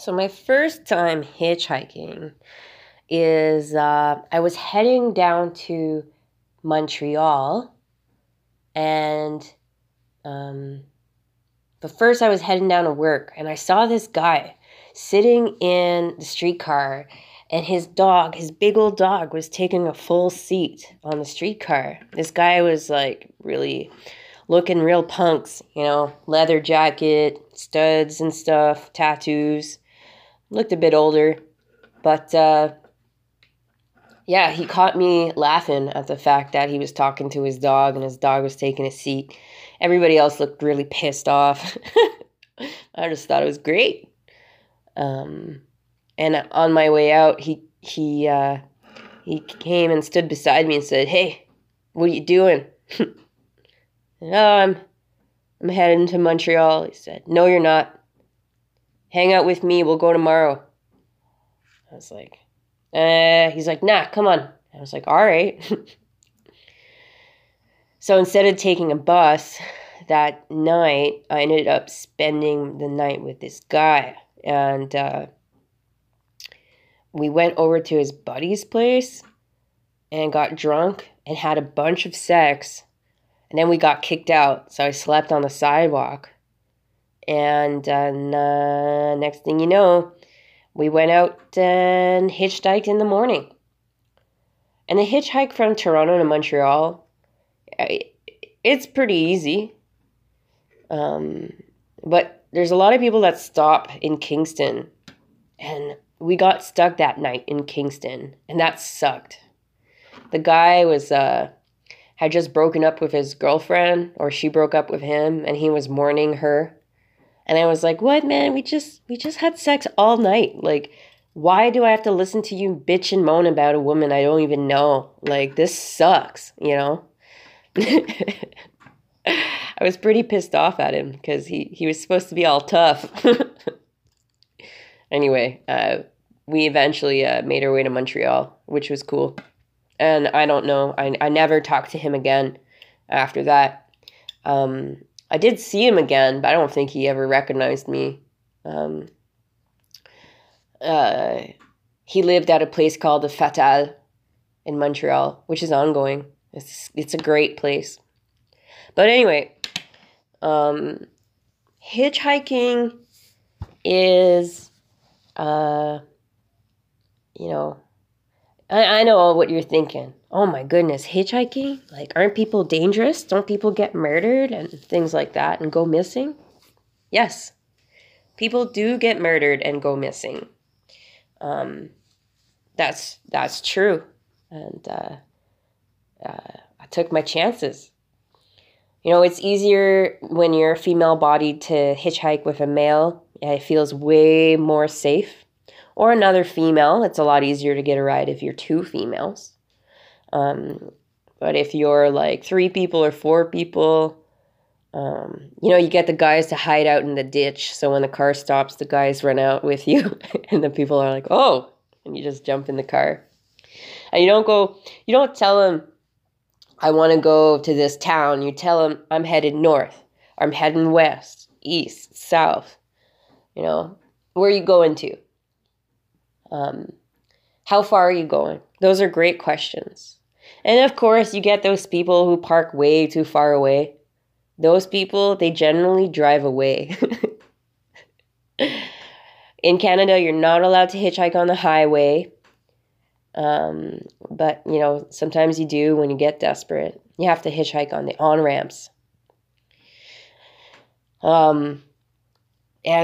So my first time hitchhiking is I was heading down to Montreal, and but first I was heading down to work, and I saw this guy sitting in the streetcar, and his dog, his big old dog, was taking a full seat on the streetcar. This guy was like really looking real punks, you know, leather jacket, studs and stuff, tattoos. Looked a bit older, but yeah, he caught me laughing at the fact that he was talking to his dog and his dog was taking a seat. Everybody else looked really pissed off. I just thought it was great. And on my way out, he came and stood beside me and said, "Hey, what are you doing?" "No, I'm heading to Montreal," he said. "No, you're not. Hang out with me. We'll go tomorrow." I was like, he's like, "Nah, come on." I was like, "All right." So instead of taking a bus that night, I ended up spending the night with this guy. And we went over to his buddy's place and got drunk and had a bunch of sex. And then we got kicked out, so I slept on the sidewalk. And next thing you know, we went out and hitchhiked in the morning. And the hitchhike from Toronto to Montreal, it's pretty easy. But there's a lot of people that stop in Kingston. And we got stuck that night in Kingston, and that sucked. The guy was... had just broken up with his girlfriend, or she broke up with him, and he was mourning her. And I was like, "What, man? We just had sex all night. Like, why do I have to listen to you bitch and moan about a woman I don't even know? Like, this sucks, you know?" I was pretty pissed off at him because he was supposed to be all tough. Anyway, we eventually made our way to Montreal, which was cool. And I don't know, I never talked to him again after that. I did see him again, but I don't think he ever recognized me. He lived at a place called the Fatale in Montreal, which is ongoing. It's a great place. But anyway, hitchhiking is, you know... I know what you're thinking. Oh my goodness, hitchhiking? Like, aren't people dangerous? Don't people get murdered and things like that and go missing? Yes, people do get murdered and go missing. That's true. And I took my chances. You know, it's easier when you're a female body to hitchhike with a male. It feels way more safe. Or another female. It's a lot easier to get a ride if you're two females. But if you're like three people or four people, you know, you get the guys to hide out in the ditch. So when the car stops, the guys run out with you. And the people are like, "Oh," and you just jump in the car. And you don't tell them, "I want to go to this town." You tell them, "I'm headed north. I'm heading west, east, south." You know, where are you going to? How far are you going? Those are great questions. And of course, you get those people who park way too far away. Those people, they generally drive away. In Canada, you're not allowed to hitchhike on the highway. But, you know, sometimes you do when you get desperate. You have to hitchhike on the on-ramps. And,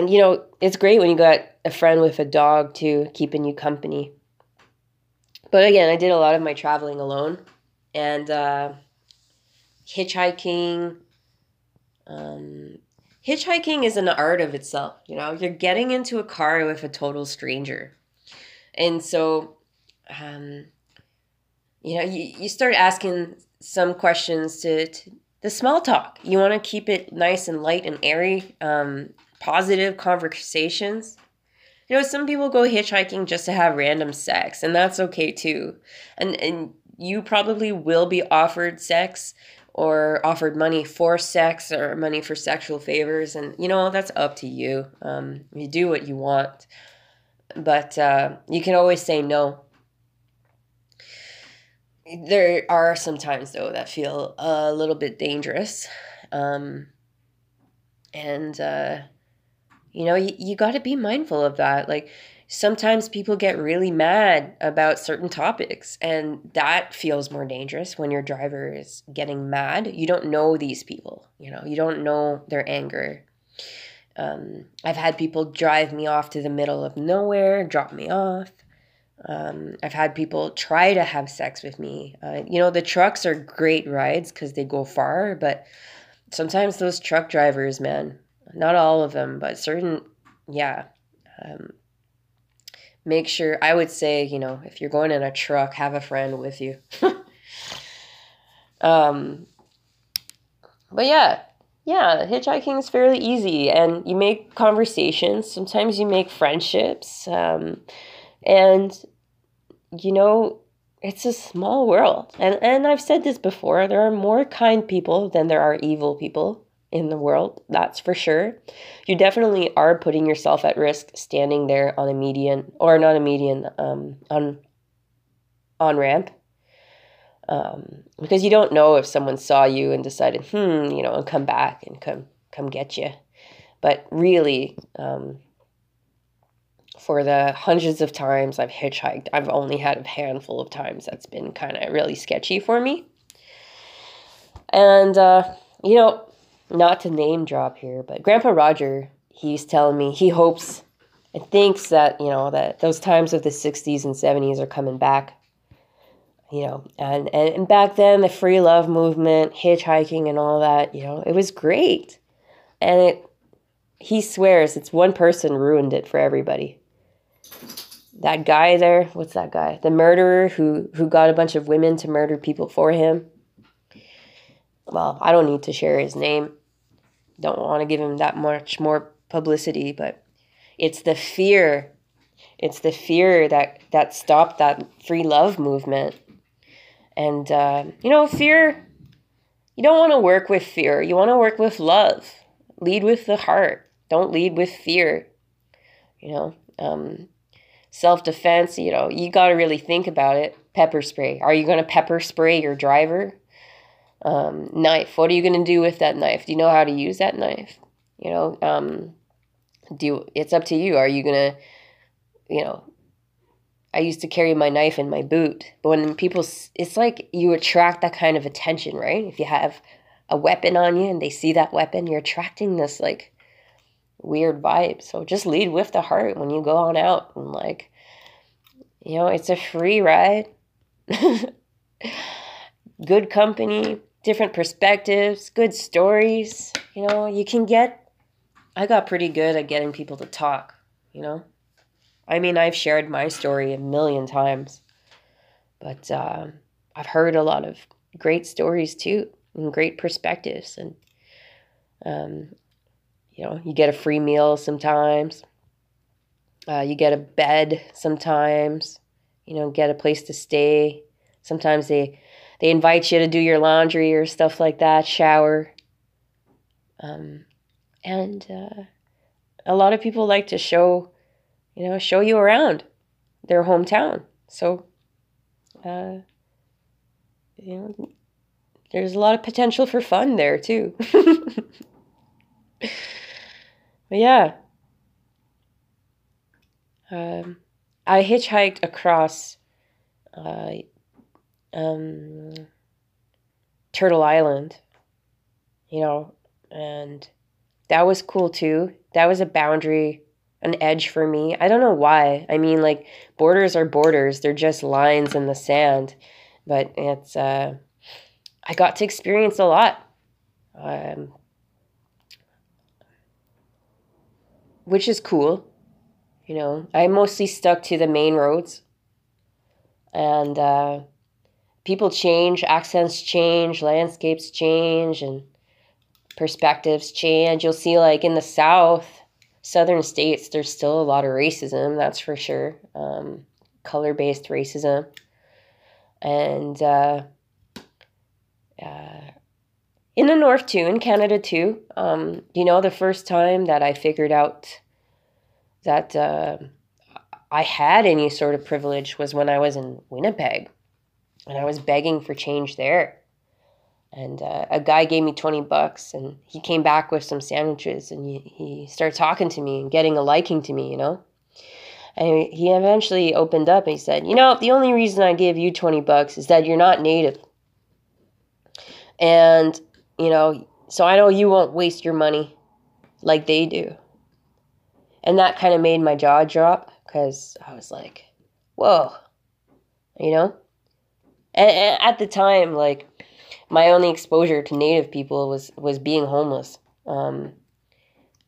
you know, it's great when you got a friend with a dog, too, keeping you company. But again, I did a lot of my traveling alone. And hitchhiking... hitchhiking is an art of itself, you know? You're getting into a car with a total stranger. And so, you know, you start asking some questions to the small talk. You want to keep it nice and light and airy, positive conversations. You know, some people go hitchhiking just to have random sex, and that's okay too. And you probably will be offered sex or offered money for sex or money for sexual favors. And, you know, that's up to you. You do what you want. But you can always say no. There are some times, though, that feel a little bit dangerous. You know, you got to be mindful of that. Like, sometimes people get really mad about certain topics, and that feels more dangerous when your driver is getting mad. You don't know these people, you know, you don't know their anger. I've had people drive me off to the middle of nowhere, drop me off. I've had people try to have sex with me. You know, the trucks are great rides because they go far, but sometimes those truck drivers, man, not all of them, but certain, yeah. Make sure, I would say, you know, if you're going in a truck, have a friend with you. But yeah, hitchhiking is fairly easy, and you make conversations. Sometimes you make friendships, and, you know, it's a small world. And I've said this before, there are more kind people than there are evil people in the world, that's for sure. You definitely are putting yourself at risk standing there on a median, or not a median, on-ramp. Because you don't know if someone saw you and decided, you know, and come back and come get you. But really, for the hundreds of times I've hitchhiked, I've only had a handful of times that's been kind of really sketchy for me. And, you know, not to name drop here, but Grandpa Roger, he's telling me he hopes and thinks that, you know, that those times of the 60s and 70s are coming back, you know, and back then the free love movement, hitchhiking and all that, you know, it was great. And he swears it's one person ruined it for everybody. That guy there, what's that guy? The murderer who got a bunch of women to murder people for him. Well, I don't need to share his name. Don't want to give him that much more publicity, but it's the fear. It's the fear that stopped that free love movement. And, you know, fear, you don't want to work with fear. You want to work with love. Lead with the heart. Don't lead with fear. You know, self-defense, you know, you got to really think about it. Pepper spray. Are you going to pepper spray your driver? Knife. What are you going to do with that knife? Do you know how to use that knife? You know, it's up to you. Are you going to, you know, I used to carry my knife in my boot, but when people, it's like you attract that kind of attention, right? If you have a weapon on you and they see that weapon, you're attracting this like weird vibe. So just lead with the heart when you go on out, and like, you know, it's a free ride, good company, different perspectives, good stories. You know, you can get, I got pretty good at getting people to talk, you know? I mean, I've shared my story a million times, but I've heard a lot of great stories too, and great perspectives. And, you know, you get a free meal sometimes. You get a bed sometimes, you know, get a place to stay. Sometimes they invite you to do your laundry or stuff like that, shower. A lot of people like to show you around their hometown. So, you know, there's a lot of potential for fun there too. But yeah. I hitchhiked across, Turtle Island, you know, and that was cool too. That was a boundary, an edge for me. I don't know why. I mean, like, borders are borders. They're just lines in the sand. But it's, I got to experience a lot, which is cool. You know, I mostly stuck to the main roads, and people change, accents change, landscapes change, and perspectives change. You'll see, like, in the southern states, there's still a lot of racism, that's for sure. Color-based racism. And in the north too, in Canada too. You know, the first time that I figured out that I had any sort of privilege was when I was in Winnipeg, and I was begging for change there. And a guy gave me $20, and he came back with some sandwiches, and he started talking to me and getting a liking to me, you know. And he eventually opened up and he said, you know, the only reason I give you $20 is that you're not Native. And, you know, so I know you won't waste your money like they do. And that kind of made my jaw drop, because I was like, whoa, you know. And at the time, like, my only exposure to Native people was being homeless,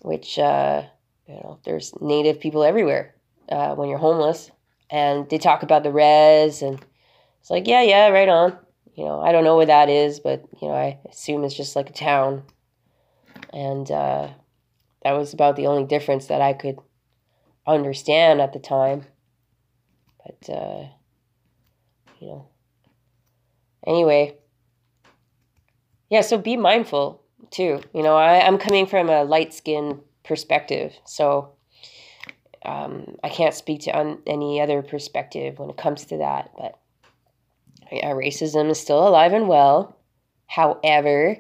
which, you know, there's Native people everywhere when you're homeless. And they talk about the res, and it's like, yeah, right on. You know, I don't know where that is, but, you know, I assume it's just like a town. And that was about the only difference that I could understand at the time. But, you know, anyway. Yeah, so be mindful, too. You know, I'm coming from a light-skinned perspective, so I can't speak to any other perspective when it comes to that. But yeah, racism is still alive and well. However,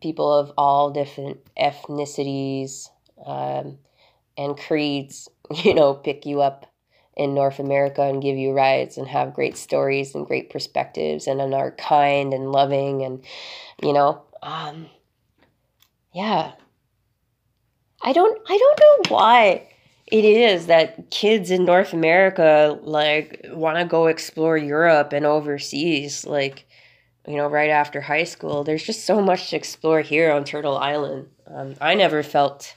people of all different ethnicities and creeds, you know, pick you up in North America and give you rides and have great stories and great perspectives and are kind and loving and, you know, yeah. I don't know why it is that kids in North America, like, want to go explore Europe and overseas, like, you know, right after high school. There's just so much to explore here on Turtle Island. I never felt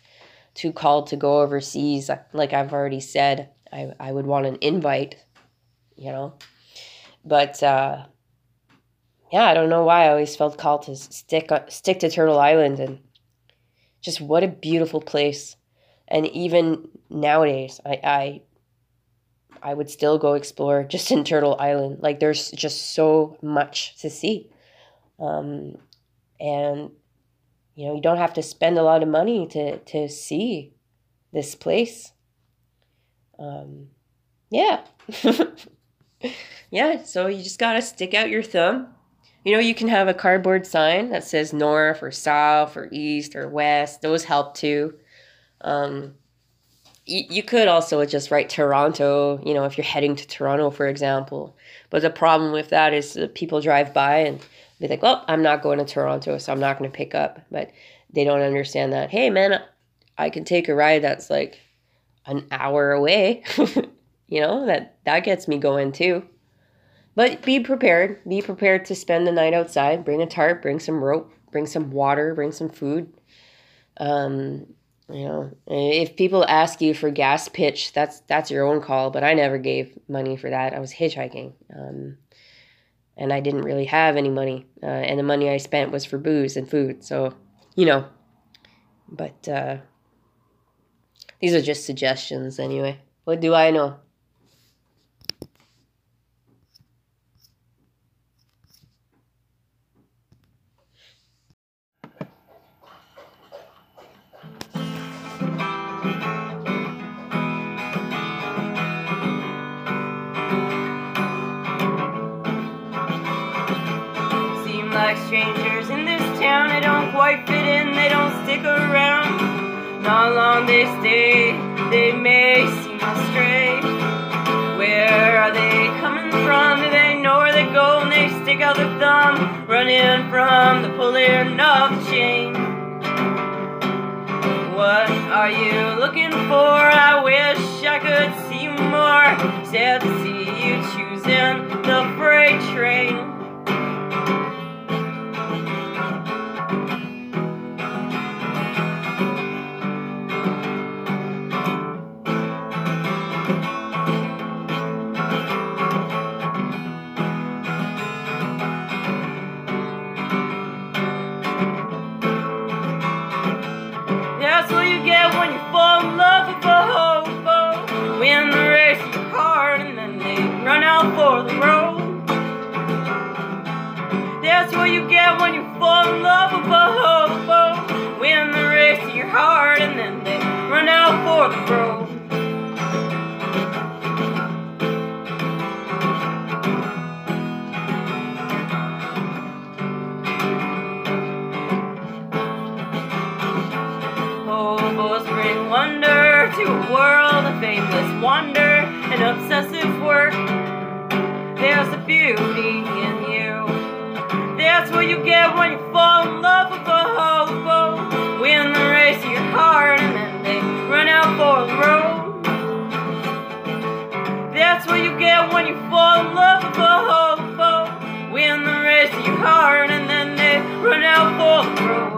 too called to go overseas. Like I've already said, I would want an invite, you know. But, yeah, I don't know why I always felt called to stick to Turtle Island. And just what a beautiful place. And even nowadays, I would still go explore just in Turtle Island. Like, there's just so much to see. And, you know, you don't have to spend a lot of money to see this place. Yeah. Yeah, so you just gotta stick out your thumb. You know, you can have a cardboard sign that says north or south or east or west. Those help too. You could also just write Toronto, you know, if you're heading to Toronto, for example. But the problem with that is that people drive by and they think, well, I'm not going to Toronto, so I'm not going to pick up. But they don't understand that, hey, man, I can take a ride that's like an hour away. You know, that gets me going too. But be prepared to spend the night outside. Bring a tarp, bring some rope, bring some water, bring some food. You know, if people ask you for gas pitch, that's your own call, but I never gave money for that. I was hitchhiking, and I didn't really have any money, and the money I spent was for booze and food, so, you know. But these are just suggestions anyway. What do I know? Seem like strangers in this town. They don't quite fit in, they don't stick around. Not long they stay, they may seem astray. Where are they coming from? Do they know where they go? And they stick out their thumb, running from the pulling of the chain. What are you looking for? I wish I could see more. Sad to see you choosing the freight train. That's what you get when you one love above. Win the race of your heart, and then they run out for the road. Oh, boys bring wonder to a world of faithless wonder and obsessive work. There's a beauty in you. That's what you get when you fall in love with a hobo. Win the race of your heart, and then they run out for the road. That's what you get when you fall in love with a hobo. Win the race of your heart, and then they run out for the road.